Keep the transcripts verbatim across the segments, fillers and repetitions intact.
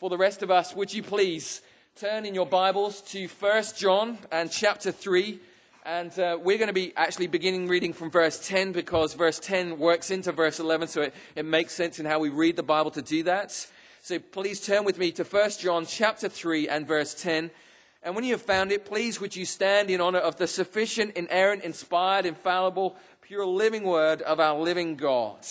For the rest of us, would you please turn in your Bibles to First John and chapter three. And uh, we're going to be actually beginning reading from verse ten, because verse ten works into verse eleven. So it, it makes sense in how we read the Bible to do that. So please turn with me to First John chapter three and verse ten. And when you have found it, please would you stand in honor of the sufficient, inerrant, inspired, infallible, pure living word of our living God.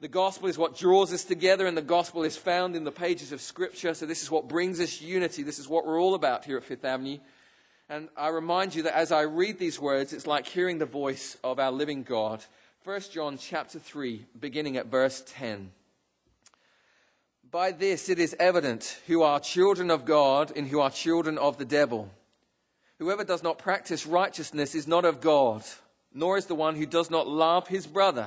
The gospel is what draws us together, and the gospel is found in the pages of Scripture. So this is what brings us unity. This is what we're all about here at Fifth Avenue. And I remind you that as I read these words, it's like hearing the voice of our living God. First John chapter three, beginning at verse ten. By this it is evident who are children of God and who are children of the devil. Whoever does not practice righteousness is not of God, nor is the one who does not love his brother.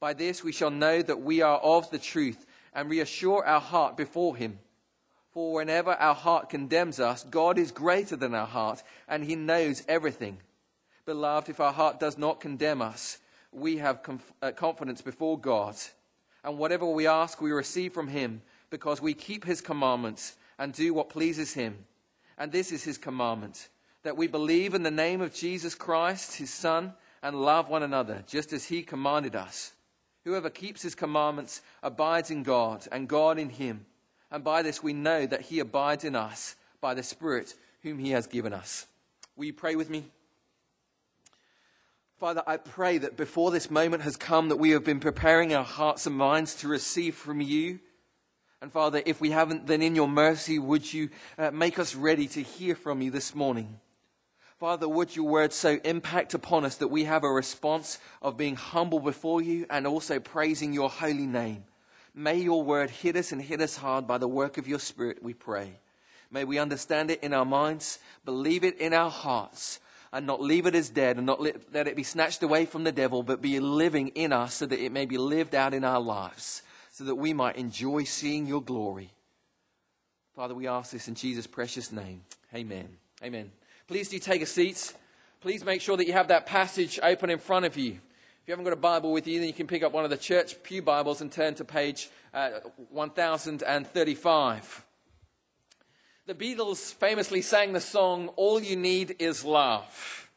By this we shall know that we are of the truth and reassure our heart before him. For whenever our heart condemns us, God is greater than our heart, and he knows everything. Beloved, if our heart does not condemn us, we have conf- uh, confidence before God, and whatever we ask, we receive from him, because we keep his commandments and do what pleases him. And this is his commandment, that we believe in the name of Jesus Christ, his Son, and love one another, just as he commanded us. Whoever keeps his commandments abides in God, and God in him. And by this we know that he abides in us, by the Spirit whom he has given us. Will you pray with me? Father, I pray that before this moment has come, that we have been preparing our hearts and minds to receive from you. And Father, if we haven't, then in your mercy, would you uh, make us ready to hear from you this morning? Father, would your word so impact upon us that we have a response of being humble before you and also praising your holy name. May your word hit us and hit us hard by the work of your Spirit, we pray. May we understand it in our minds, believe it in our hearts, and not leave it as dead, and not let, let it be snatched away from the devil, but be living in us so that it may be lived out in our lives, so that we might enjoy seeing your glory. Father, we ask this in Jesus' precious name. Amen. Amen. Please do take a seat. Please make sure that you have that passage open in front of you. If you haven't got a Bible with you, then you can pick up one of the church pew Bibles and turn to page uh, one thousand thirty-five. The Beatles famously sang the song, "All You Need Is Love."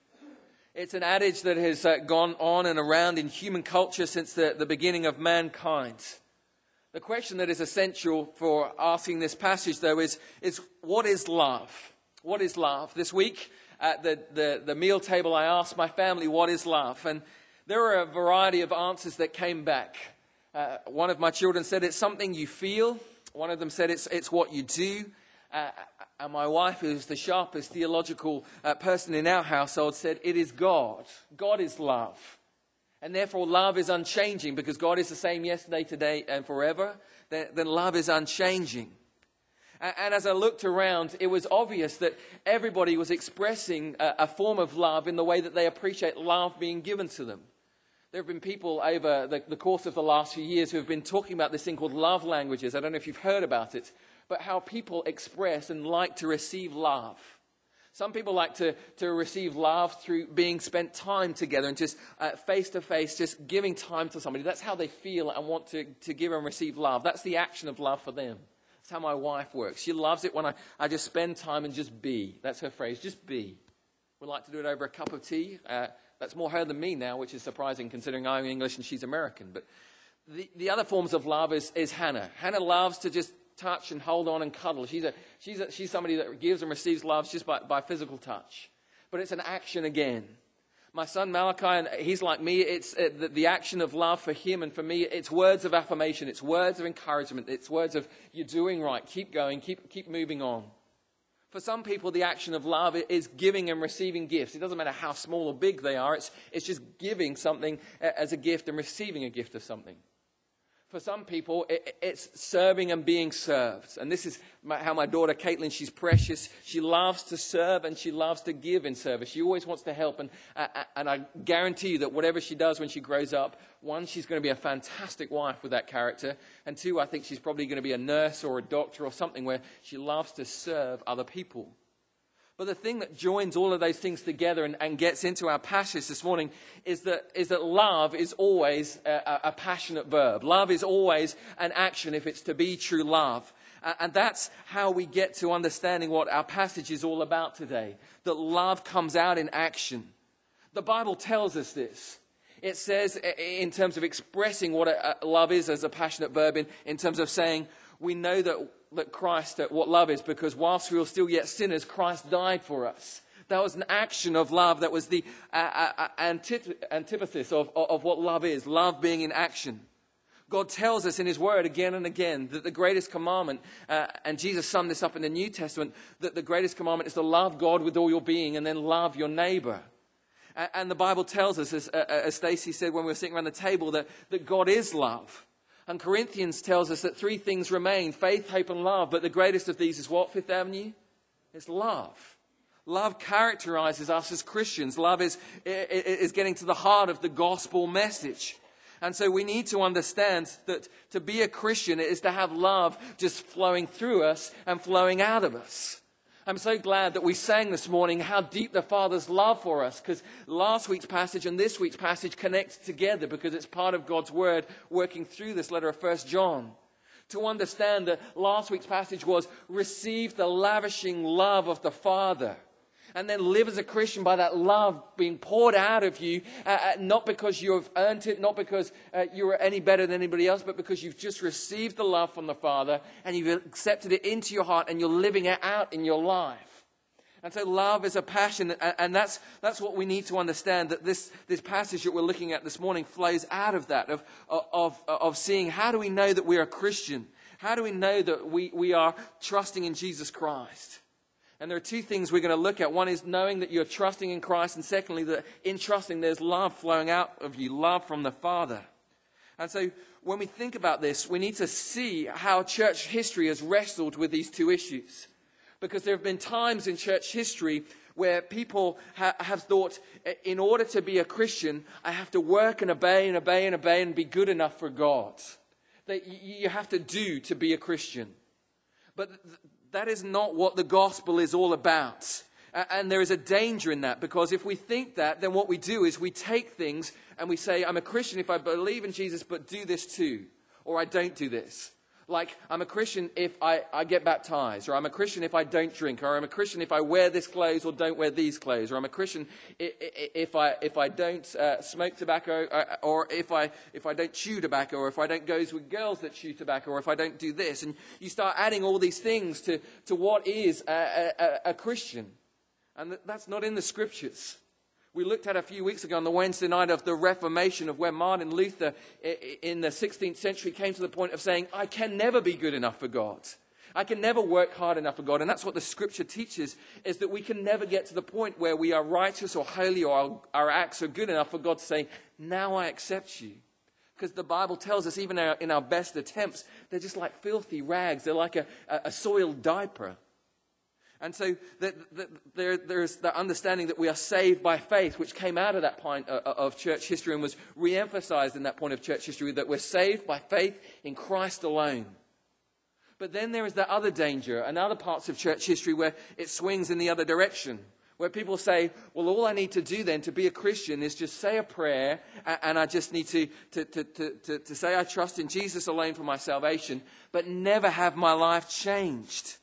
It's an adage that has uh, gone on and around in human culture since the, the beginning of mankind. The question that is essential for asking this passage, though, is, is what is love? What is love? This week at the, the, the meal table, I asked my family, what is love? And there were a variety of answers that came back. Uh, one of my children said, it's something you feel. One of them said, it's, it's what you do. Uh, and my wife, who's the sharpest theological uh, person in our household, said, it is God. God is love. And therefore, love is unchanging, because God is the same yesterday, today, and forever. Then, then love is unchanging. And, and as I looked around, it was obvious that everybody was expressing a, a form of love in the way that they appreciate love being given to them. There have been people over the, the course of the last few years who have been talking about this thing called love languages. I don't know if you've heard about it, but how people express and like to receive love. Some people like to, to receive love through being spent time together and just uh, face-to-face, just giving time to somebody. That's how they feel and want to, to give and receive love. That's the action of love for them. That's how my wife works. She loves it when I, I just spend time and just be. That's her phrase, just be. We like to do it over a cup of tea. Uh, that's more her than me now, which is surprising considering I'm English and she's American. But the, the other forms of love is, is Hannah. Hannah loves to just touch and hold on and cuddle. She's a, she's a, she's somebody that gives and receives love just by, by physical touch. But it's an action again. My son Malachi, and he's like me, it's the action of love for him. And for me, it's words of affirmation. It's words of encouragement. It's words of, you're doing right. Keep going. Keep, keep moving on. For some people, the action of love is giving and receiving gifts. It doesn't matter how small or big they are. It's, it's just giving something as a gift and receiving a gift of something. For some people, it, it's serving and being served. And this is my, how my daughter, Caitlin, she's precious. She loves to serve and she loves to give in service. She always wants to help. And, uh, and I guarantee you that whatever she does when she grows up, one, she's going to be a fantastic wife with that character. And two, I think she's probably going to be a nurse or a doctor or something where she loves to serve other people. But the thing that joins all of those things together and, and gets into our passage this morning is that, is that love is always a, a passionate verb. Love is always an action if it's to be true love. And that's how we get to understanding what our passage is all about today. That love comes out in action. The Bible tells us this. It says in terms of expressing what a, a love is as a passionate verb, in, in terms of saying we know that that Christ, at what love is, because whilst we were still yet sinners, Christ died for us. That was an action of love. That was the uh, uh, antith- antithesis of, of, of what love is, love being in action. God tells us in his word again and again that the greatest commandment, uh, and Jesus summed this up in the New Testament, that the greatest commandment is to love God with all your being and then love your neighbor. Uh, and the Bible tells us, as, uh, as Stacy said when we were sitting around the table, that, that God is love. And Corinthians tells us that three things remain: faith, hope, and love. But the greatest of these is what, Fifth Avenue? It's love. Love characterizes us as Christians. Love is, is getting to the heart of the gospel message. And so we need to understand that to be a Christian is to have love just flowing through us and flowing out of us. I'm so glad that we sang this morning how deep the Father's love for us, because last week's passage and this week's passage connect together because it's part of God's word working through this letter of First John. To understand that last week's passage was receive the lavishing love of the Father and then live as a Christian by that love being poured out of you, uh, not because you've earned it, not because uh, you're any better than anybody else, but because you've just received the love from the Father and you've accepted it into your heart and you're living it out in your life. And so love is a passion, and that's that's what we need to understand, that this, this passage that we're looking at this morning flows out of that, of, of, of seeing how do we know that we're a Christian? How do we know that we, we are trusting in Jesus Christ? And there are two things we're going to look at. One is knowing that you're trusting in Christ. And secondly, that in trusting, there's love flowing out of you, love from the Father. And so when we think about this, we need to see how church history has wrestled with these two issues. Because there have been times in church history where people ha- have thought, in order to be a Christian, I have to work and obey and obey and obey and be good enough for God. That you have to do to be a Christian. But Th- That is not what the gospel is all about. And there is a danger in that, because if we think that, then what we do is we take things and we say, I'm a Christian if I believe in Jesus, but do this too. Or I don't do this. Like, I'm a Christian if I, I get baptized, or I'm a Christian if I don't drink, or I'm a Christian if I wear this clothes or don't wear these clothes, or I'm a Christian if I if I don't uh, smoke tobacco, or if I if I don't chew tobacco, or if I don't go with girls that chew tobacco, or if I don't do this. And you start adding all these things to, to what is a, a, a Christian. And that's not in the scriptures. We looked at a few weeks ago on the Wednesday night of the Reformation, of where Martin Luther in the sixteenth century came to the point of saying, I can never be good enough for God. I can never work hard enough for God. And that's what the scripture teaches, is that we can never get to the point where we are righteous or holy or our, our acts are good enough for God to say, now I accept you. Because the Bible tells us even in our best attempts, they're just like filthy rags. They're like a, a soiled diaper. And so the, the, there, there's the understanding that we are saved by faith, which came out of that point of church history and was re-emphasized in that point of church history, that we're saved by faith in Christ alone. But then there is the other danger and other parts of church history where it swings in the other direction, where people say, well, all I need to do then to be a Christian is just say a prayer, and I just need to, to, to, to, to, to say I trust in Jesus alone for my salvation, but never have my life changed.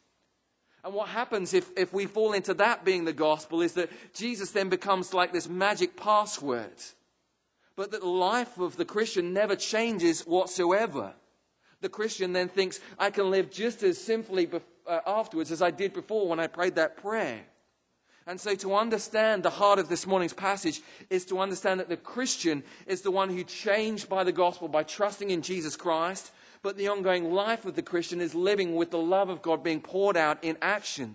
And what happens if, if we fall into that being the gospel is that Jesus then becomes like this magic password. But that the life of the Christian never changes whatsoever. The Christian then thinks, I can live just as sinfully bef- uh, afterwards as I did before when I prayed that prayer. And so to understand the heart of this morning's passage is to understand that the Christian is the one who changed by the gospel by trusting in Jesus Christ. But the ongoing life of the Christian is living with the love of God being poured out in action.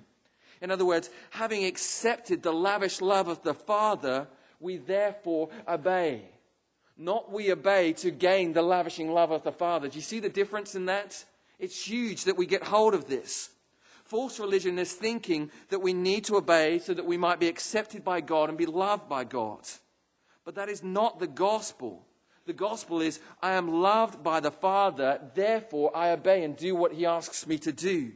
In other words, having accepted the lavish love of the Father, we therefore obey. Not we obey to gain the lavishing love of the Father. Do you see the difference in that? It's huge that we get hold of this. False religion is thinking that we need to obey so that we might be accepted by God and be loved by God. But that is not the gospel. The gospel is, I am loved by the Father, therefore I obey and do what he asks me to do.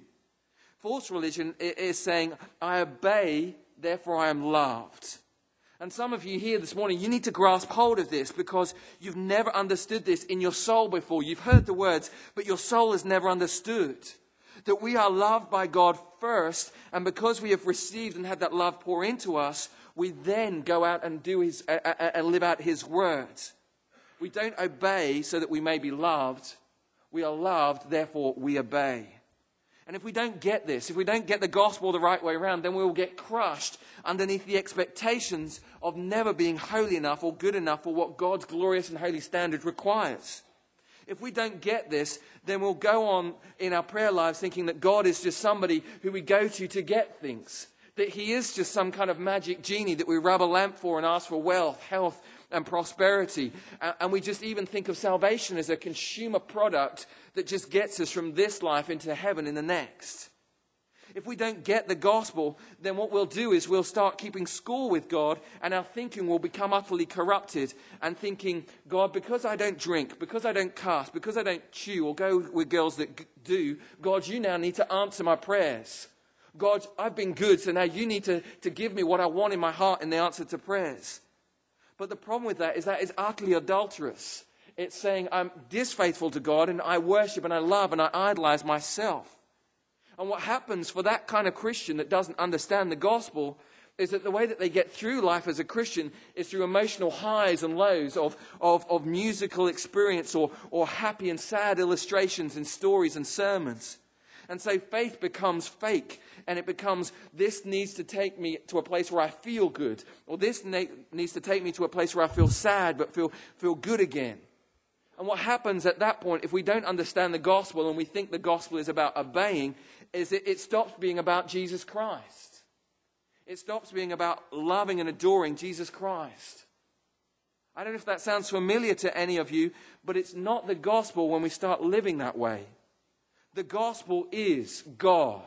False religion is saying, I obey, therefore I am loved. And some of you here this morning, you need to grasp hold of this because you've never understood this in your soul before. You've heard the words, but your soul has never understood. That we are loved by God first, and because we have received and had that love pour into us, we then go out and do His uh, uh, uh, live out His word. We don't obey so that we may be loved. We are loved, therefore we obey. And if we don't get this, if we don't get the gospel the right way around, then we will get crushed underneath the expectations of never being holy enough or good enough for what God's glorious and holy standard requires. If we don't get this, then we'll go on in our prayer lives thinking that God is just somebody who we go to to get things. That he is just some kind of magic genie that we rub a lamp for and ask for wealth, health, and prosperity. And we just even think of salvation as a consumer product that just gets us from this life into heaven in the next. If we don't get the gospel, then what we'll do is we'll start keeping score with God, and our thinking will become utterly corrupted and thinking, God, because I don't drink, because I don't cast, because I don't chew or go with girls that do, God, you now need to answer my prayers. God, I've been good, so now you need to, to give me what I want in my heart in the answer to prayers. But the problem with that is that is utterly adulterous. It's saying I'm disfaithful to God and I worship and I love and I idolize myself. And what happens for that kind of Christian that doesn't understand the gospel is that the way that they get through life as a Christian is through emotional highs and lows of, of, of musical experience or, or happy and sad illustrations and stories and sermons. And so faith becomes fake, and it becomes, this needs to take me to a place where I feel good, or this na- needs to take me to a place where I feel sad but feel feel good again. And what happens at that point, if we don't understand the gospel and we think the gospel is about obeying, is it, it stops being about Jesus Christ. It stops being about loving and adoring Jesus Christ. I don't know if that sounds familiar to any of you, but it's not the gospel when we start living that way. The gospel is God.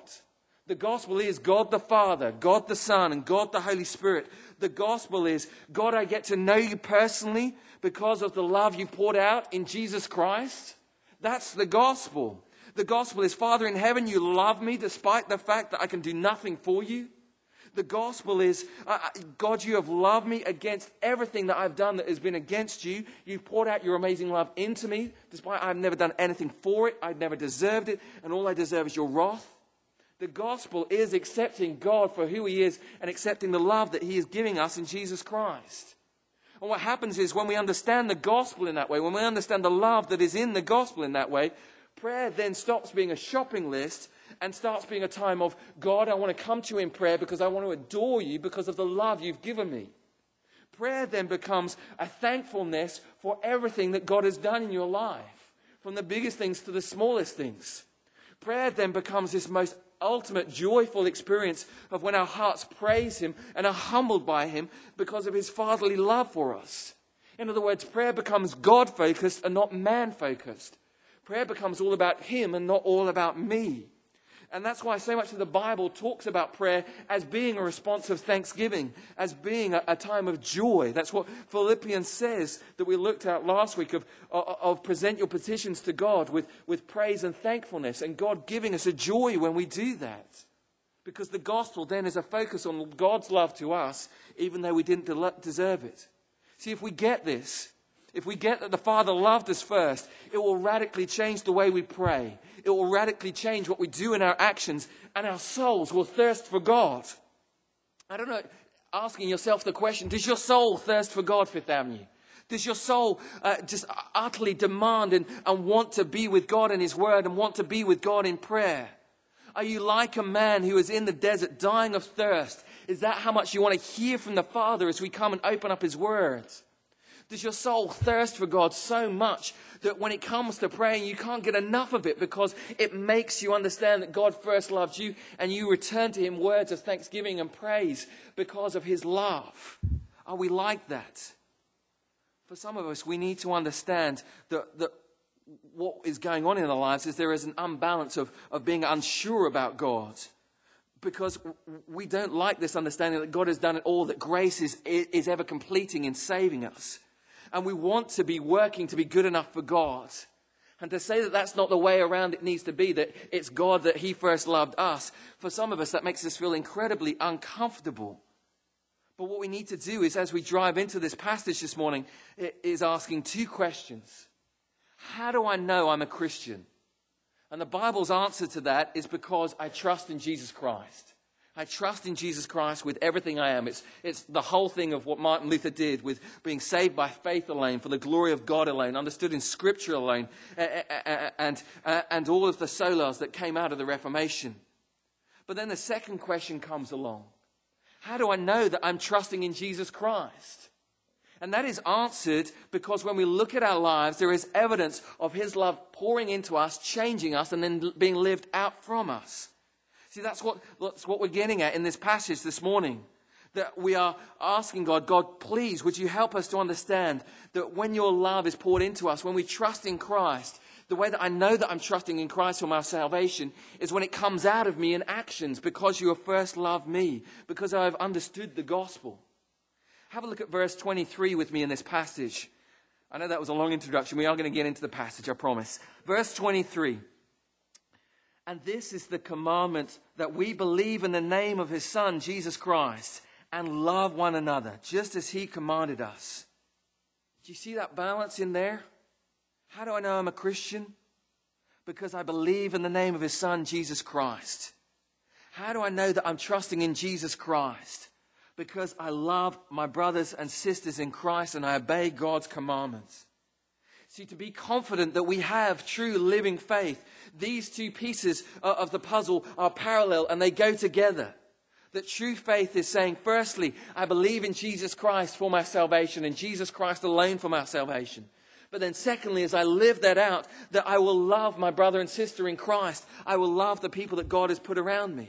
The gospel is God the Father, God the Son, and God the Holy Spirit. The gospel is, God, I get to know you personally because of the love you poured out in Jesus Christ. That's the gospel. The gospel is, Father in heaven, you love me despite the fact that I can do nothing for you. The gospel is, God, you have loved me against everything that I've done that has been against you. You've poured out your amazing love into me, despite I've never done anything for it. I've never deserved it, and all I deserve is your wrath. The gospel is accepting God for who he is and accepting the love that he is giving us in Jesus Christ. And what happens is when we understand the gospel in that way, when we understand the love that is in the gospel in that way, prayer then stops being a shopping list and starts being a time of, God, I want to come to you in prayer because I want to adore you because of the love you've given me. Prayer then becomes a thankfulness for everything that God has done in your life, from the biggest things to the smallest things. Prayer then becomes this most ultimate joyful experience of when our hearts praise him and are humbled by him because of his fatherly love for us. In other words, prayer becomes God-focused and not man-focused. Prayer becomes all about him and not all about me. And that's why so much of the Bible talks about prayer as being a response of thanksgiving, as being a, a time of joy. That's what Philippians says that we looked at last week of, of, of present your petitions to God with, with praise and thankfulness, and God giving us a joy when we do that. Because the gospel then is a focus on God's love to us, even though we didn't de- deserve it. See, if we get this, if we get that the Father loved us first, it will radically change the way we pray. It will radically change what we do in our actions, and our souls will thirst for God. I don't know, asking yourself the question, does your soul thirst for God, Fifth Avenue? Does your soul uh, just utterly demand and, and want to be with God in His Word and want to be with God in prayer? Are you like a man who is in the desert dying of thirst? Is that how much you want to hear from the Father as we come and open up His Word? Does your soul thirst for God so much that when it comes to praying, you can't get enough of it because it makes you understand that God first loved you and you return to Him words of thanksgiving and praise because of His love? Are we like that? For some of us, we need to understand that, that what is going on in our lives is there is an unbalance of, of being unsure about God, because we don't like this understanding that God has done it all, that grace is, is ever completing in saving us. And we want to be working to be good enough for God. And to say that that's not the way around it needs to be, that it's God that He first loved us, for some of us that makes us feel incredibly uncomfortable. But what we need to do is, as we drive into this passage this morning, is asking two questions. How do I know I'm a Christian? And the Bible's answer to that is because I trust in Jesus Christ. I trust in Jesus Christ with everything I am. It's, it's the whole thing of what Martin Luther did with being saved by faith alone, for the glory of God alone, understood in Scripture alone, and, and, and all of the solas that came out of the Reformation. But then the second question comes along. How do I know that I'm trusting in Jesus Christ? And that is answered because when we look at our lives, there is evidence of His love pouring into us, changing us, and then being lived out from us. See, that's what, that's what we're getting at in this passage this morning. That we are asking God, God, please, would you help us to understand that when your love is poured into us, when we trust in Christ, the way that I know that I'm trusting in Christ for my salvation is when it comes out of me in actions, because you have first loved me, because I have understood the gospel. Have a look at verse twenty-three with me in this passage. I know that was a long introduction. We are going to get into the passage, I promise. Verse twenty-three. And this is the commandment, that we believe in the name of His Son, Jesus Christ, and love one another, just as He commanded us. Do you see that balance in there? How do I know I'm a Christian? Because I believe in the name of His Son, Jesus Christ. How do I know that I'm trusting in Jesus Christ? Because I love my brothers and sisters in Christ and I obey God's commandments. See, to be confident that we have true living faith, these two pieces of the puzzle are parallel and they go together. That true faith is saying, firstly, I believe in Jesus Christ for my salvation and Jesus Christ alone for my salvation. But then secondly, as I live that out, that I will love my brother and sister in Christ. I will love the people that God has put around me.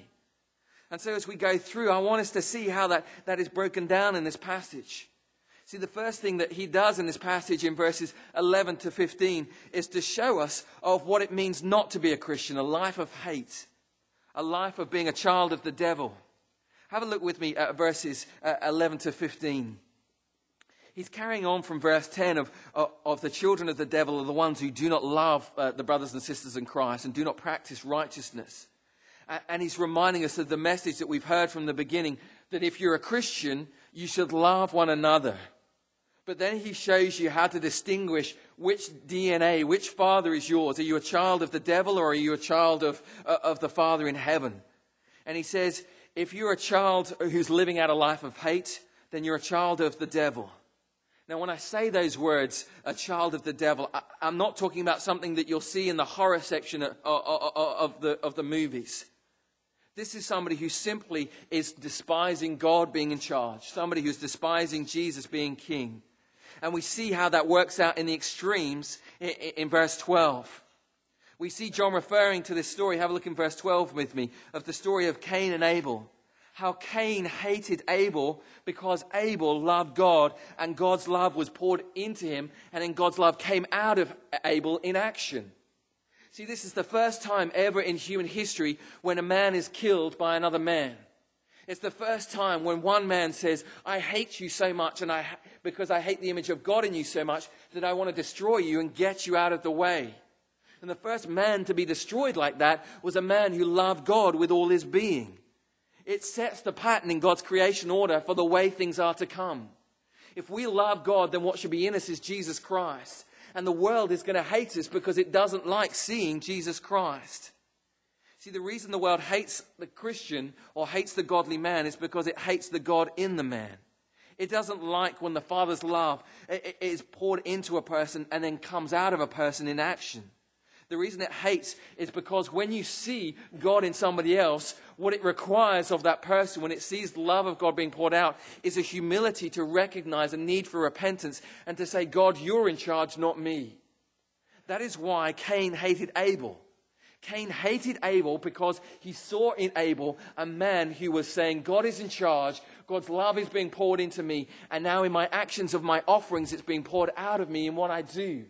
And so as we go through, I want us to see how that, that is broken down in this passage. See, the first thing that he does in this passage in verses eleven to fifteen is to show us of what it means not to be a Christian, a life of hate, a life of being a child of the devil. Have a look with me at verses eleven to fifteen. He's carrying on from verse ten of, of, of the children of the devil are the ones who do not love uh, the brothers and sisters in Christ and do not practice righteousness. Uh, and he's reminding us of the message that we've heard from the beginning, that if you're a Christian, you should love one another. But then he shows you how to distinguish which D N A, which father is yours. Are you a child of the devil or are you a child of, uh, of the Father in heaven? And he says, if you're a child who's living out a life of hate, then you're a child of the devil. Now, when I say those words, a child of the devil, I, I'm not talking about something that you'll see in the horror section of, of, of, the, of the movies. This is somebody who simply is despising God being in charge, somebody who's despising Jesus being king. And we see how that works out in the extremes in, in verse twelve. We see John referring to this story, have a look in verse twelve with me, of the story of Cain and Abel. How Cain hated Abel because Abel loved God and God's love was poured into him, and then God's love came out of Abel in action. See, this is the first time ever in human history when a man is killed by another man. It's the first time when one man says, I hate you so much and I ha- because I hate the image of God in you so much that I want to destroy you and get you out of the way. And the first man to be destroyed like that was a man who loved God with all his being. It sets the pattern in God's creation order for the way things are to come. If we love God, then what should be in us is Jesus Christ. And the world is going to hate us because it doesn't like seeing Jesus Christ. See, the reason the world hates the Christian or hates the godly man is because it hates the God in the man. It doesn't like when the Father's love is poured into a person and then comes out of a person in action. The reason it hates is because when you see God in somebody else, what it requires of that person when it sees the love of God being poured out is a humility to recognize a need for repentance and to say, God, you're in charge, not me. That is why Cain hated Abel. Cain hated Abel because he saw in Abel a man who was saying, God is in charge, God's love is being poured into me, and now in my actions of my offerings, it's being poured out of me in what I do.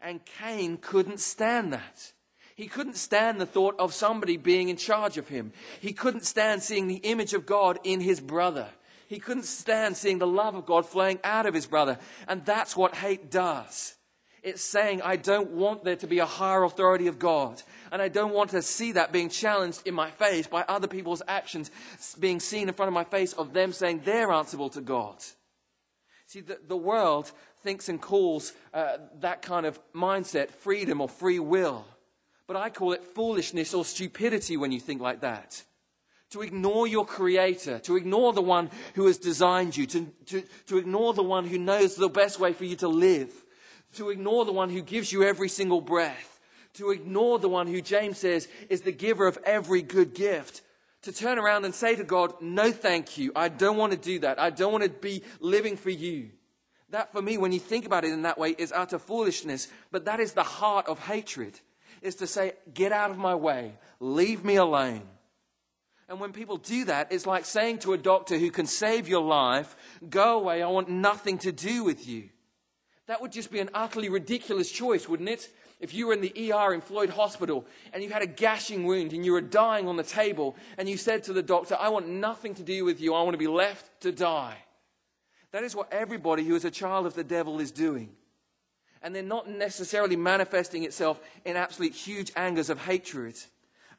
And Cain couldn't stand that. He couldn't stand the thought of somebody being in charge of him. He couldn't stand seeing the image of God in his brother. He couldn't stand seeing the love of God flowing out of his brother. And that's what hate does. It's saying, I don't want there to be a higher authority of God. And I don't want to see that being challenged in my face by other people's actions being seen in front of my face of them saying they're answerable to God. See, the, the world thinks and calls uh, that kind of mindset freedom or free will. But I call it foolishness or stupidity when you think like that. To ignore your Creator, to ignore the one who has designed you, to, to, to ignore the one who knows the best way for you to live. To ignore the one who gives you every single breath. To ignore the one who James says is the giver of every good gift. To turn around and say to God, no thank you. I don't want to do that. I don't want to be living for you. That for me, when you think about it in that way, is utter foolishness. But that is the heart of hatred. Is to say, get out of my way. Leave me alone. And when people do that, it's like saying to a doctor who can save your life, go away, I want nothing to do with you. That would just be an utterly ridiculous choice, wouldn't it? If you were in the E R in Floyd Hospital and you had a gashing wound and you were dying on the table and you said to the doctor, I want nothing to do with you, I want to be left to die. That is what everybody who is a child of the devil is doing. And they're not necessarily manifesting itself in absolute huge angers of hatred.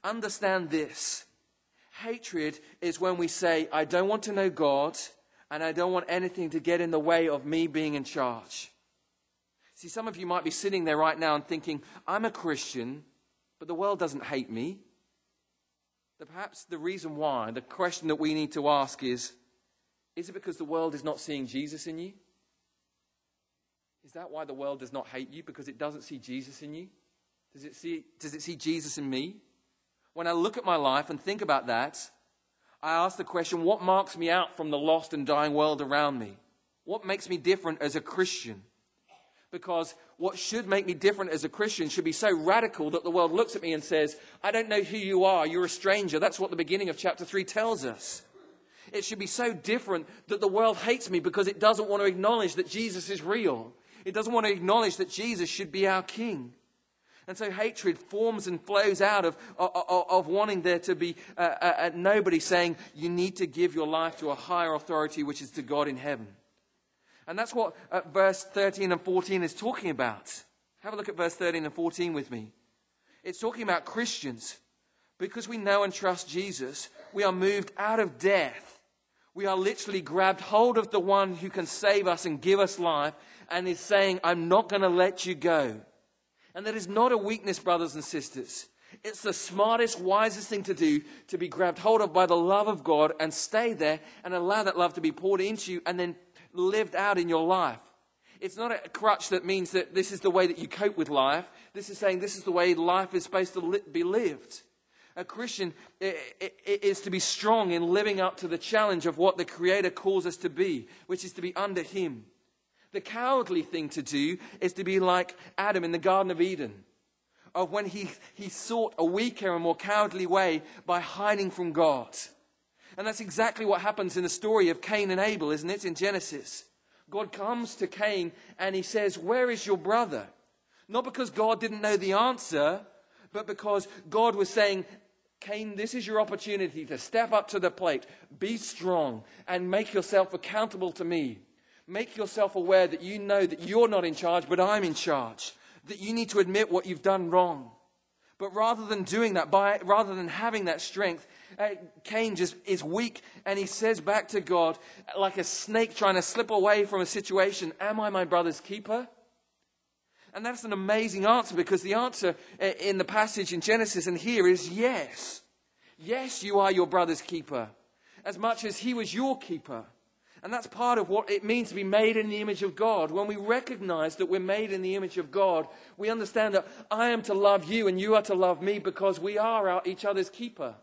Understand this. Hatred is when we say, I don't want to know God and I don't want anything to get in the way of me being in charge. See, some of you might be sitting there right now and thinking, I'm a Christian, but the world doesn't hate me. But perhaps the reason why, the question that we need to ask is, is it because the world is not seeing Jesus in you? Is that why the world does not hate you? Because it doesn't see Jesus in you? Does it see, does it see Jesus in me? When I look at my life and think about that, I ask the question, what marks me out from the lost and dying world around me? What makes me different as a Christian? Because what should make me different as a Christian should be so radical that the world looks at me and says, I don't know who you are, you're a stranger. That's what the beginning of chapter three tells us. It should be so different that the world hates me because it doesn't want to acknowledge that Jesus is real. It doesn't want to acknowledge that Jesus should be our King. And so hatred forms and flows out of, of, of wanting there to be uh, uh, nobody saying, you need to give your life to a higher authority which is to God in heaven. And that's what uh, verse thirteen and fourteen is talking about. Have a look at verse thirteen and fourteen with me. It's talking about Christians. Because we know and trust Jesus, we are moved out of death. We are literally grabbed hold of the one who can save us and give us life and is saying, I'm not going to let you go. And that is not a weakness, brothers and sisters. It's the smartest, wisest thing to do to be grabbed hold of by the love of God and stay there and allow that love to be poured into you and then lived out in your life. It's not a crutch that means that this is the way that you cope with life. This is saying this is the way life is supposed to li- be lived. A Christian is to be strong in living up to the challenge of what the Creator calls us to be, which is to be under Him. The cowardly thing to do is to be like Adam in the Garden of Eden, of when he, he sought a weaker and more cowardly way by hiding from God. And that's exactly what happens in the story of Cain and Abel, isn't it, in Genesis? God comes to Cain and he says, where is your brother? Not because God didn't know the answer, but because God was saying, Cain, this is your opportunity to step up to the plate, be strong, and make yourself accountable to me. Make yourself aware that you know that you're not in charge, but I'm in charge. That you need to admit what you've done wrong. But rather than doing that, by rather than having that strength, uh, Cain just is weak and he says back to God, like a snake trying to slip away from a situation, am I my brother's keeper? And that's an amazing answer, because the answer in the passage in Genesis and here is yes. Yes, you are your brother's keeper, as much as he was your keeper. And that's part of what it means to be made in the image of God. When we recognize that we're made in the image of God, we understand that I am to love you and you are to love me because we are our, each other's keeper.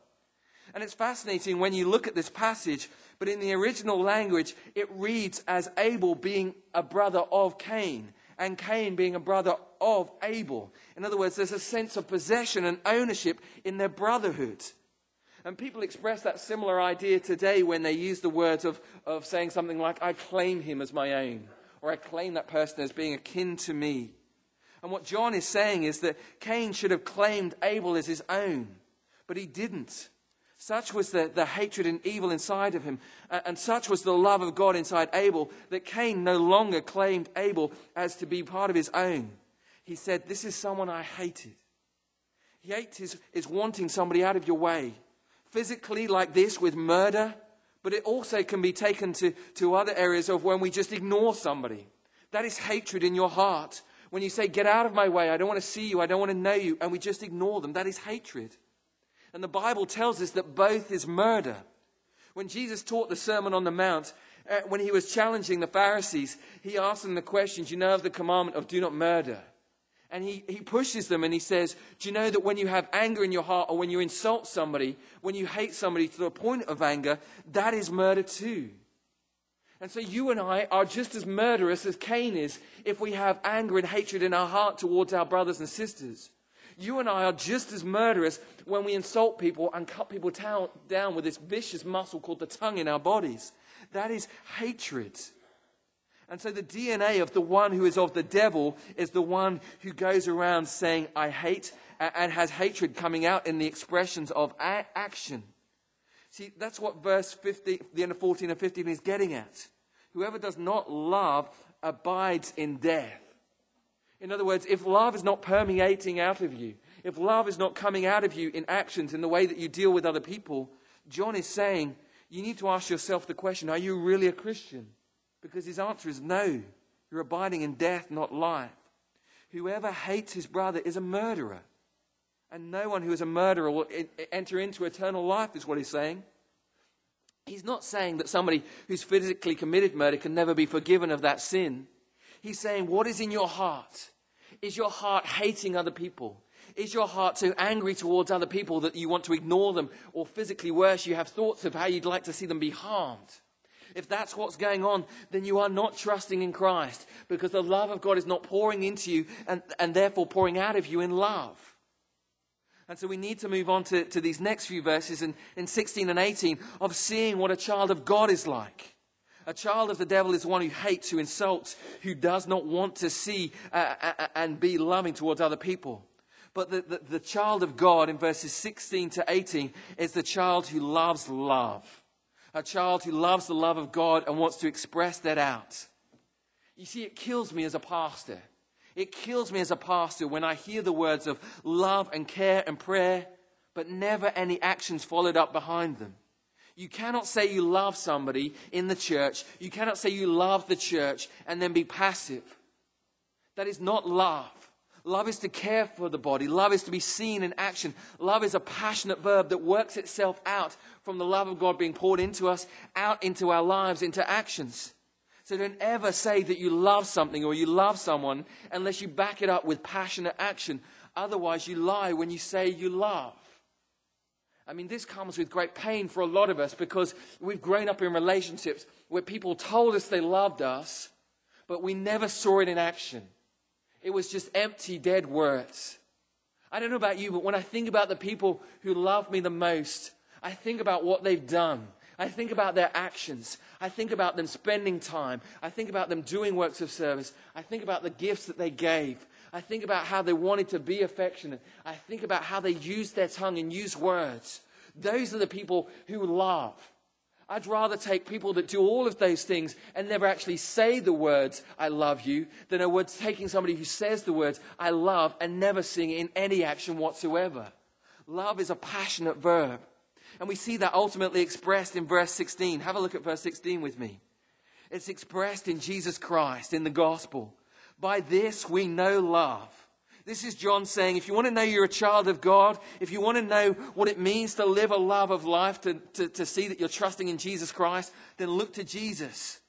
And it's fascinating when you look at this passage, but in the original language, it reads as Abel being a brother of Cain and Cain being a brother of Abel. In other words, there's a sense of possession and ownership in their brotherhood. And people express that similar idea today when they use the words of, of saying something like, I claim him as my own, or I claim that person as being akin to me. And what John is saying is that Cain should have claimed Abel as his own, but he didn't. Such was the, the hatred and evil inside of him, and such was the love of God inside Abel, that Cain no longer claimed Abel as to be part of his own. He said, this is someone I hated. He hates his, is wanting somebody out of your way. Physically like this with murder, but it also can be taken to, to other areas of when we just ignore somebody. That is hatred in your heart. When you say, get out of my way, I don't want to see you, I don't want to know you, and we just ignore them, that is hatred. And the Bible tells us that both is murder. When Jesus taught the Sermon on the Mount, uh, when he was challenging the Pharisees, he asked them the questions, you know of the commandment of do not murder. And he, he pushes them and he says, do you know that when you have anger in your heart or when you insult somebody, when you hate somebody to the point of anger, that is murder too. And so you and I are just as murderous as Cain is if we have anger and hatred in our heart towards our brothers and sisters. You and I are just as murderous when we insult people and cut people ta- down with this vicious muscle called the tongue in our bodies. That is hatred. And so the D N A of the one who is of the devil is the one who goes around saying, I hate, and has hatred coming out in the expressions of action. See, that's what verse fifteen, the end of fourteen and fifteen is getting at. Whoever does not love abides in death. In other words, if love is not permeating out of you, if love is not coming out of you in actions, in the way that you deal with other people, John is saying, you need to ask yourself the question, are you really a Christian? Because his answer is no. You're abiding in death, not life. Whoever hates his brother is a murderer. And no one who is a murderer will enter into eternal life, is what he's saying. He's not saying that somebody who's physically committed murder can never be forgiven of that sin. He's saying, what is in your heart? Is your heart hating other people? Is your heart so angry towards other people that you want to ignore them? Or physically worse, you have thoughts of how you'd like to see them be harmed? If that's what's going on, then you are not trusting in Christ, because the love of God is not pouring into you and, and therefore pouring out of you in love. And so we need to move on to, to these next few verses in, in sixteen and eighteen of seeing what a child of God is like. A child of the devil is one who hates, who insults, who does not want to see uh, uh, and be loving towards other people. But the, the, the child of God in verses sixteen to eighteen is the child who loves love. A child who loves the love of God and wants to express that out. You see, it kills me as a pastor. It kills me as a pastor when I hear the words of love and care and prayer, but never any actions followed up behind them. You cannot say you love somebody in the church. You cannot say you love the church and then be passive. That is not love. Love is to care for the body. Love is to be seen in action. Love is a passionate verb that works itself out from the love of God being poured into us, out into our lives, into actions. So don't ever say that you love something or you love someone unless you back it up with passionate action. Otherwise, you lie when you say you love. I mean, this comes with great pain for a lot of us because we've grown up in relationships where people told us they loved us, but we never saw it in action. It was just empty, dead words. I don't know about you, but when I think about the people who love me the most, I think about what they've done. I think about their actions. I think about them spending time. I think about them doing works of service. I think about the gifts that they gave. I think about how they wanted to be affectionate. I think about how they used their tongue and used words. Those are the people who love. I'd rather take people that do all of those things and never actually say the words, I love you, than I would taking somebody who says the words, I love, and never seeing it in any action whatsoever. Love is a passionate verb. And we see that ultimately expressed in verse sixteen. Have a look at verse sixteen with me. It's expressed in Jesus Christ, in the gospel. By this we know love. This is John saying, if you want to know you're a child of God, if you want to know what it means to live a love of life, to, to, to see that you're trusting in Jesus Christ, then look to Jesus.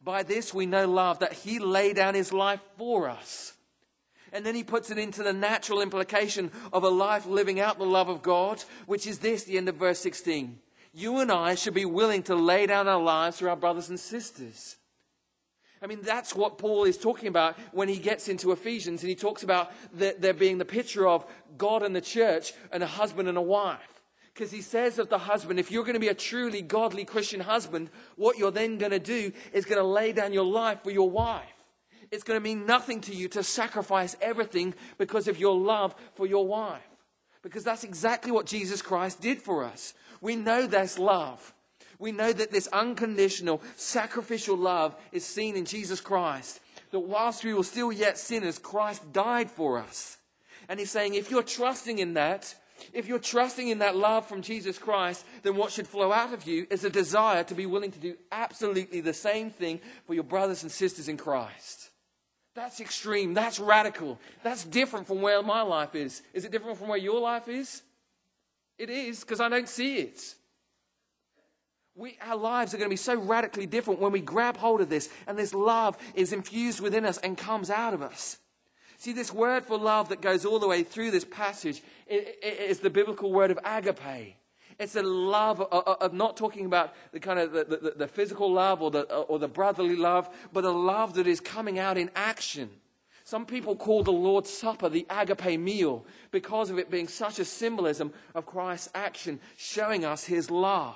By this we know love, that he laid down his life for us. And then he puts it into the natural implication of a life living out the love of God, which is this, the end of verse sixteen. You and I should be willing to lay down our lives for our brothers and sisters. I mean, that's what Paul is talking about when he gets into Ephesians, and he talks about the, there being the picture of God and the church and a husband and a wife. Because he says of the husband, if you're going to be a truly godly Christian husband, what you're then going to do is going to lay down your life for your wife. It's going to mean nothing to you to sacrifice everything because of your love for your wife. Because that's exactly what Jesus Christ did for us. We know that's love. We know that this unconditional, sacrificial love is seen in Jesus Christ. That whilst we were still yet sinners, Christ died for us. And he's saying, if you're trusting in that, if you're trusting in that love from Jesus Christ, then what should flow out of you is a desire to be willing to do absolutely the same thing for your brothers and sisters in Christ. That's extreme. That's radical. That's different from where my life is. Is it different from where your life is? It is, because I don't see it. We, our lives are going to be so radically different when we grab hold of this, and this love is infused within us and comes out of us. See, this word for love that goes all the way through this passage is the biblical word of agape. It's a love of not talking about the kind of the, the, the physical love or the, or the brotherly love, but a love that is coming out in action. Some people call the Lord's Supper the agape meal because of it being such a symbolism of Christ's action, showing us his love.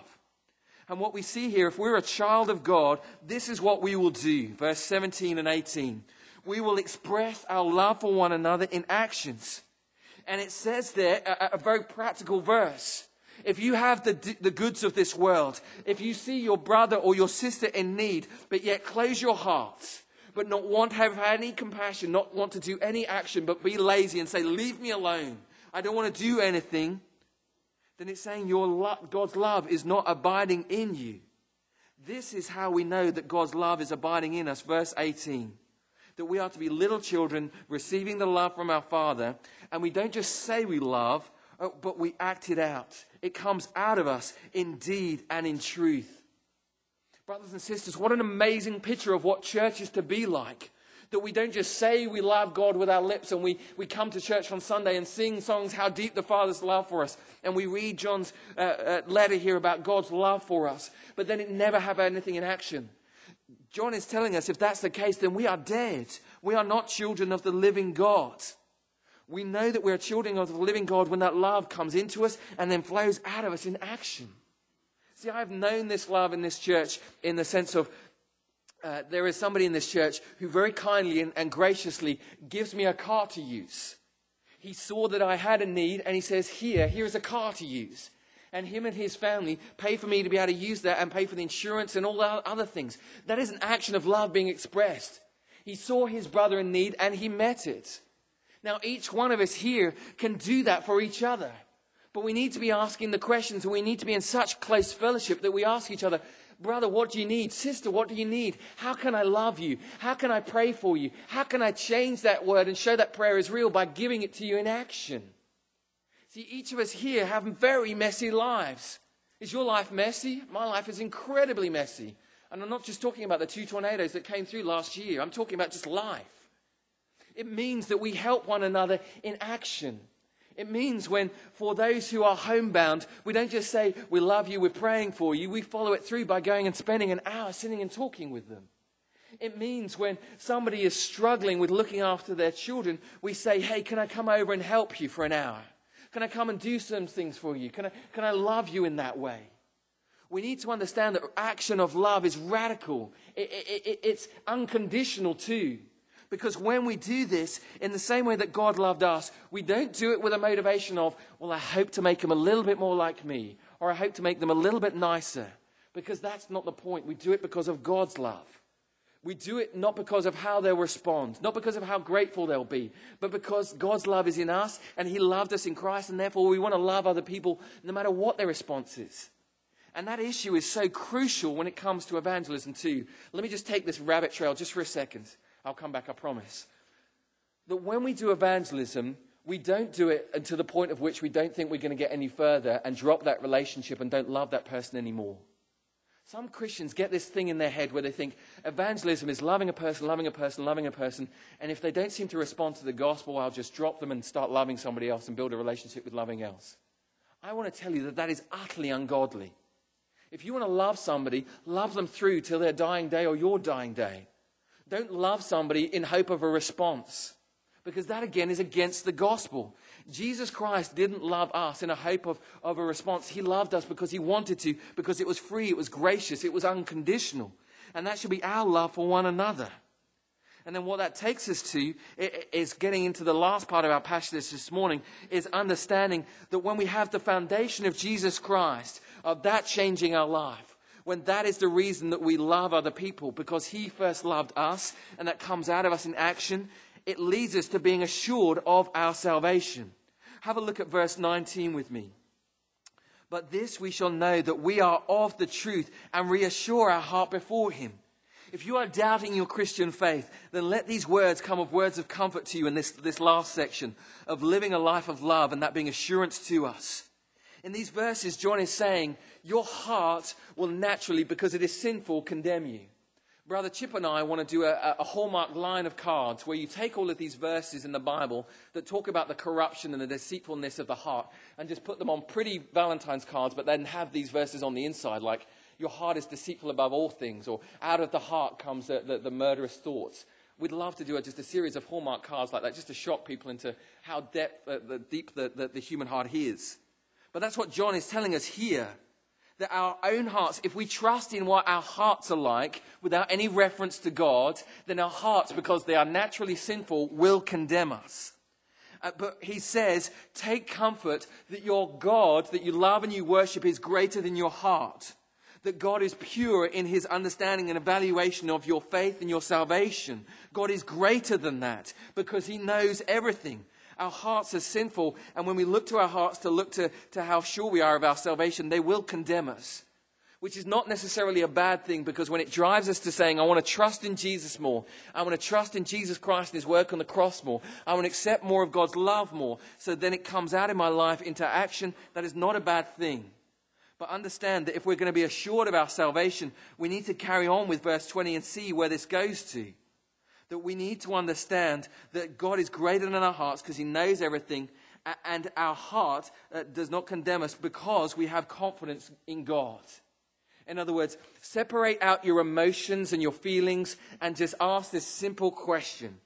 And what we see here, if we're a child of God, this is what we will do. Verse seventeen and eighteen. We will express our love for one another in actions. And it says there a, a very practical verse. If you have the, the goods of this world, if you see your brother or your sister in need, but yet close your heart, but not want to have any compassion, not want to do any action, but be lazy and say, leave me alone, I don't want to do anything, then it's saying your lo- God's love is not abiding in you. This is how we know that God's love is abiding in us. Verse eighteen. That we are to be little children, receiving the love from our Father. And we don't just say we love, but we act it out. It comes out of us in deed and in truth. Brothers and sisters, what an amazing picture of what church is to be like. That we don't just say we love God with our lips, and we, we come to church on Sunday and sing songs, How Deep the Father's Love for Us. And we read John's uh, uh, letter here about God's love for us. But then it never have anything in action. John is telling us if that's the case, then we are dead. We are not children of the living God. We know that we are children of the living God when that love comes into us and then flows out of us in action. See, I've known this love in this church in the sense of uh, there is somebody in this church who very kindly and, and graciously gives me a car to use. He saw that I had a need and he says, here, here is a car to use. And him and his family pay for me to be able to use that and pay for the insurance and all the other things. That is an action of love being expressed. He saw his brother in need and he met it. Now each one of us here can do that for each other. But we need to be asking the questions, and we need to be in such close fellowship that we ask each other, brother, what do you need? Sister, what do you need? How can I love you? How can I pray for you? How can I change that word and show that prayer is real by giving it to you in action? See, each of us here have very messy lives. Is your life messy? My life is incredibly messy. And I'm not just talking about the two tornadoes that came through last year. I'm talking about just life. It means that we help one another in action. It means when, for those who are homebound, we don't just say, we love you, we're praying for you. We follow it through by going and spending an hour sitting and talking with them. It means when somebody is struggling with looking after their children, we say, hey, can I come over and help you for an hour? Can I come and do some things for you? Can I, can I love you in that way? We need to understand that action of love is radical. It, it, it, it's unconditional too. Because when we do this, in the same way that God loved us, we don't do it with a motivation of, well, I hope to make them a little bit more like me, or I hope to make them a little bit nicer. Because that's not the point. We do it because of God's love. We do it not because of how they'll respond, not because of how grateful they'll be, but because God's love is in us and he loved us in Christ, and therefore we want to love other people no matter what their response is. And that issue is so crucial when it comes to evangelism too. Let me just take this rabbit trail just for a second. I'll come back, I promise. that when we do evangelism, we don't do it to the point of which we don't think we're going to get any further and drop that relationship and don't love that person anymore. Some Christians get this thing in their head where they think evangelism is loving a person, loving a person, loving a person, and if they don't seem to respond to the gospel, I'll just drop them and start loving somebody else and build a relationship with loving else. I want to tell you that that is utterly ungodly. If you want to love somebody, love them through till their dying day or your dying day. Don't love somebody in hope of a response, because that again is against the gospel. Jesus Christ didn't love us in a hope of, of a response. He loved us because he wanted to, because it was free, it was gracious, it was unconditional. And that should be our love for one another. And then what that takes us to is getting into the last part of our passage this morning, is understanding that when we have the foundation of Jesus Christ, of that changing our life, when that is the reason that we love other people, because he first loved us, and that comes out of us in action, it leads us to being assured of our salvation. Have a look at verse nineteen with me. But this we shall know, that we are of the truth, and reassure our heart before him. If you are doubting your Christian faith, then let these words come of words of comfort to you in this, this last section of living a life of love, and that being assurance to us. In these verses, John is saying, your heart will naturally, because it is sinful, condemn you. Brother Chip and I want to do a, a hallmark line of cards where you take all of these verses in the Bible that talk about the corruption and the deceitfulness of the heart and just put them on pretty Valentine's cards, but then have these verses on the inside, like your heart is deceitful above all things, or out of the heart comes the, the, the murderous thoughts. We'd love to do just a series of hallmark cards like that, just to shock people into how depth, uh, the deep the, the, the human heart is. But that's what John is telling us here. That our own hearts, if we trust in what our hearts are like, without any reference to God, then our hearts, because they are naturally sinful, will condemn us. Uh, but he says, take comfort that your God that you love and you worship is greater than your heart. That God is pure in his understanding and evaluation of your faith and your salvation. God is greater than that because he knows everything. Our hearts are sinful, and when we look to our hearts to look to, to how sure we are of our salvation, they will condemn us, which is not necessarily a bad thing, because when it drives us to saying, I want to trust in Jesus more, I want to trust in Jesus Christ and his work on the cross more, I want to accept more of God's love more, so then it comes out in my life into action, that is not a bad thing. But understand that if we're going to be assured of our salvation, we need to carry on with verse twenty and see where this goes to. That we need to understand that God is greater than our hearts because he knows everything, and our heart uh, does not condemn us because we have confidence in God. In other words, separate out your emotions and your feelings and just ask this simple question.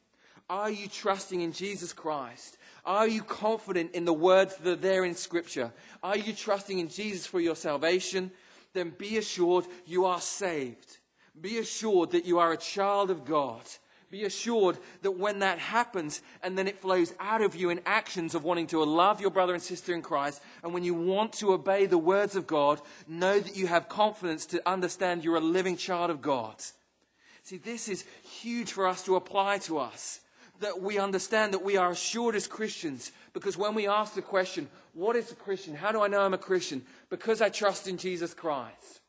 Are you trusting in Jesus Christ? Are you confident in the words that are there in Scripture? Are you trusting in Jesus for your salvation? Then be assured you are saved. Be assured that you are a child of God. Be assured that when that happens and then it flows out of you in actions of wanting to love your brother and sister in Christ, and when you want to obey the words of God, know that you have confidence to understand you're a living child of God. See, this is huge for us to apply to us, that we understand that we are assured as Christians, because when we ask the question, what is a Christian? How do I know I'm a Christian? Because I trust in Jesus Christ.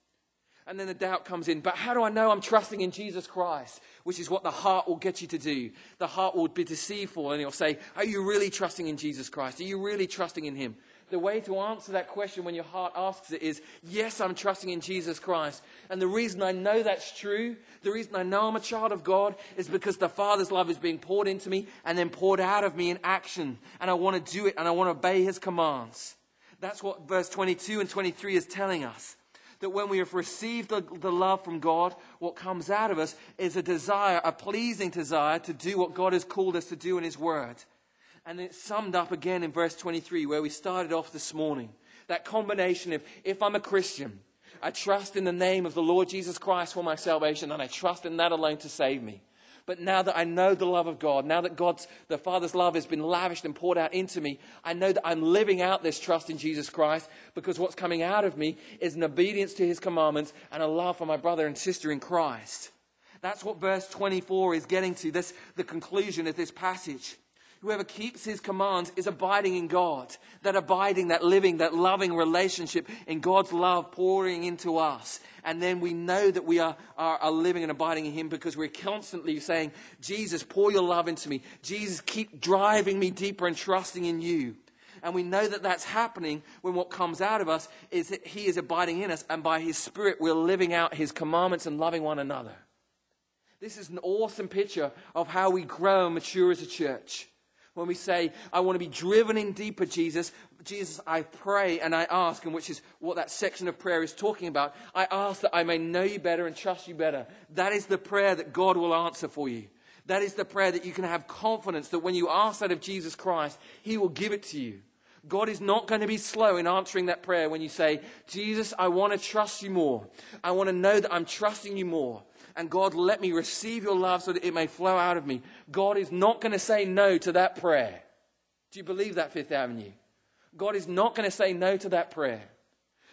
And then the doubt comes in. But how do I know I'm trusting in Jesus Christ? Which is what the heart will get you to do. The heart will be deceitful and it'll say, are you really trusting in Jesus Christ? Are you really trusting in him? The way to answer that question when your heart asks it is, yes, I'm trusting in Jesus Christ. And the reason I know that's true, the reason I know I'm a child of God, is because the Father's love is being poured into me and then poured out of me in action. And I want to do it and I want to obey his commands. That's what verse twenty-two and twenty-three is telling us. That when we have received the, the love from God, what comes out of us is a desire, a pleasing desire to do what God has called us to do in his word. And it's summed up again in verse twenty-three, where we started off this morning. That combination of, if I'm a Christian, I trust in the name of the Lord Jesus Christ for my salvation, and I trust in that alone to save me. But now that I know the love of God, now that God's, the Father's love has been lavished and poured out into me, I know that I'm living out this trust in Jesus Christ, because what's coming out of me is an obedience to his commandments and a love for my brother and sister in Christ. That's what verse twenty-four is getting to, this, the conclusion of this passage. Whoever keeps his commands is abiding in God. That abiding, that living, that loving relationship in God's love pouring into us. And then we know that we are, are, are living and abiding in him because we're constantly saying, Jesus, pour your love into me. Jesus, keep driving me deeper and trusting in you. And we know that that's happening when what comes out of us is that he is abiding in us. And by his Spirit, we're living out his commandments and loving one another. This is an awesome picture of how we grow and mature as a church. When we say, I want to be driven in deeper, Jesus. Jesus, I pray and I ask, and which is what that section of prayer is talking about. I ask that I may know you better and trust you better. That is the prayer that God will answer for you. That is the prayer that you can have confidence that when you ask that of Jesus Christ, he will give it to you. God is not going to be slow in answering that prayer when you say, Jesus, I want to trust you more. I want to know that I'm trusting you more. And God, let me receive your love so that it may flow out of me. God is not going to say no to that prayer. Do you believe that, Fifth Avenue? God is not going to say no to that prayer.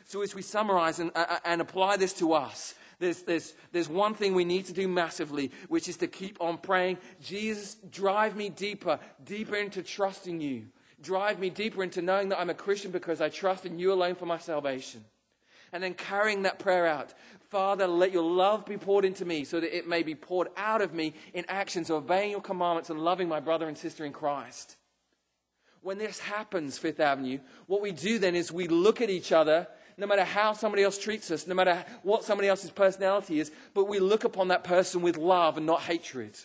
So as we summarize and, uh, and apply this to us, there's, there's, there's one thing we need to do massively, which is to keep on praying, Jesus, drive me deeper, deeper into trusting you. Drive me deeper into knowing that I'm a Christian because I trust in you alone for my salvation. And then carrying that prayer out. Father, let your love be poured into me so that it may be poured out of me in actions of obeying your commandments and loving my brother and sister in Christ. When this happens, Fifth Avenue, what we do then is we look at each other, no matter how somebody else treats us, no matter what somebody else's personality is, but we look upon that person with love and not hatred.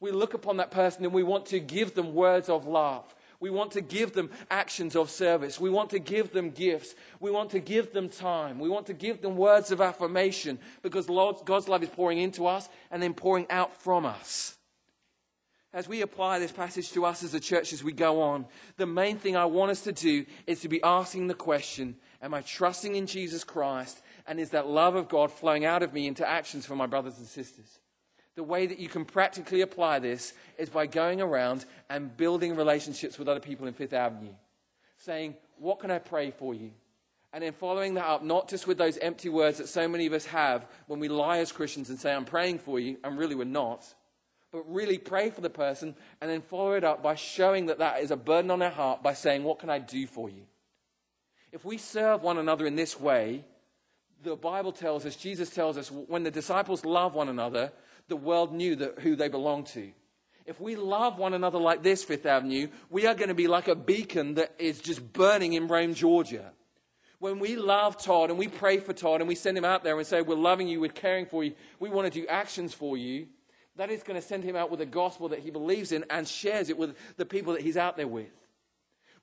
We look upon that person and we want to give them words of love. We want to give them actions of service. We want to give them gifts. We want to give them time. We want to give them words of affirmation because God's love is pouring into us and then pouring out from us. As we apply this passage to us as a church as we go on, the main thing I want us to do is to be asking the question, am I trusting in Jesus Christ? And is that love of God flowing out of me into actions for my brothers and sisters? The way that you can practically apply this is by going around and building relationships with other people in Fifth Avenue. Saying, what can I pray for you? And then following that up, not just with those empty words that so many of us have when we lie as Christians and say, I'm praying for you, and really we're not. But really pray for the person and then follow it up by showing that that is a burden on their heart by saying, what can I do for you? If we serve one another in this way, the Bible tells us, Jesus tells us, when the disciples love one another, the world knew that who they belonged to. If we love one another like this, Fifth Avenue, we are going to be like a beacon that is just burning in Rome, Georgia. When we love Todd and we pray for Todd and we send him out there and say, we're loving you, we're caring for you, we want to do actions for you, that is going to send him out with a gospel that he believes in and shares it with the people that he's out there with.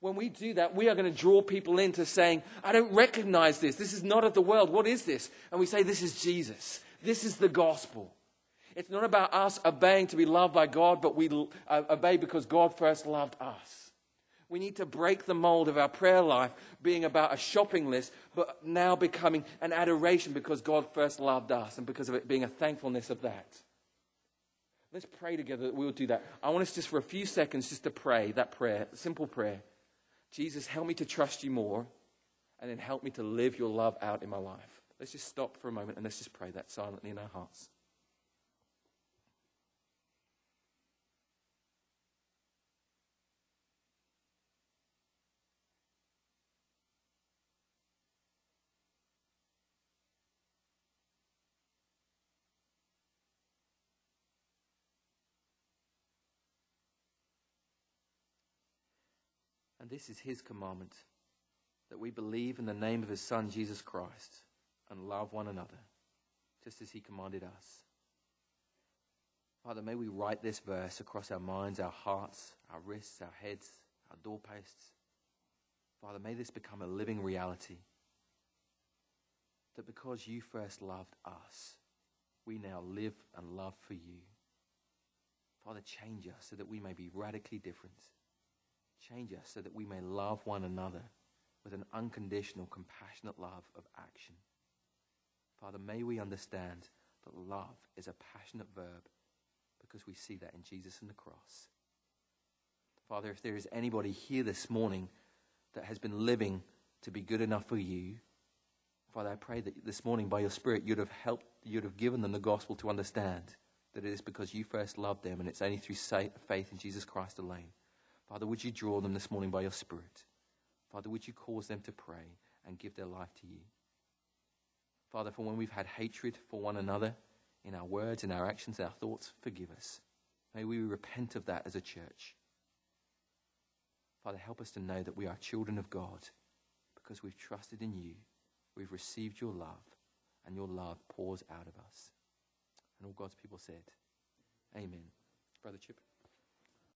When we do that, we are going to draw people into saying, I don't recognize this. This is not of the world. What is this? And we say, this is Jesus. This is the gospel. It's not about us obeying to be loved by God, but we uh, obey because God first loved us. We need to break the mold of our prayer life being about a shopping list, but now becoming an adoration because God first loved us and because of it being a thankfulness of that. Let's pray together that we'll do that. I want us just for a few seconds just to pray that prayer, simple prayer. Jesus, help me to trust you more and then help me to live your love out in my life. Let's just stop for a moment and let's just pray that silently in our hearts. This is his commandment, that we believe in the name of his Son, Jesus Christ, and love one another, just as he commanded us. Father, may we write this verse across our minds, our hearts, our wrists, our heads, our doorposts. Father, may this become a living reality, that because you first loved us, we now live and love for you. Father, change us so that we may be radically different. Change us so that we may love one another with an unconditional, compassionate love of action. Father, may we understand that love is a passionate verb because we see that in Jesus and the cross. Father, if there is anybody here this morning that has been living to be good enough for you, Father, I pray that this morning by your Spirit you'd have helped, you'd have given them the gospel to understand that it is because you first loved them and it's only through faith in Jesus Christ alone. Father, would you draw them this morning by your Spirit? Father, would you cause them to pray and give their life to you? Father, for when we've had hatred for one another in our words, in our actions, in our thoughts, forgive us. May we repent of that as a church. Father, help us to know that we are children of God because we've trusted in you, we've received your love, and your love pours out of us. And all God's people said, Amen. Brother Chip.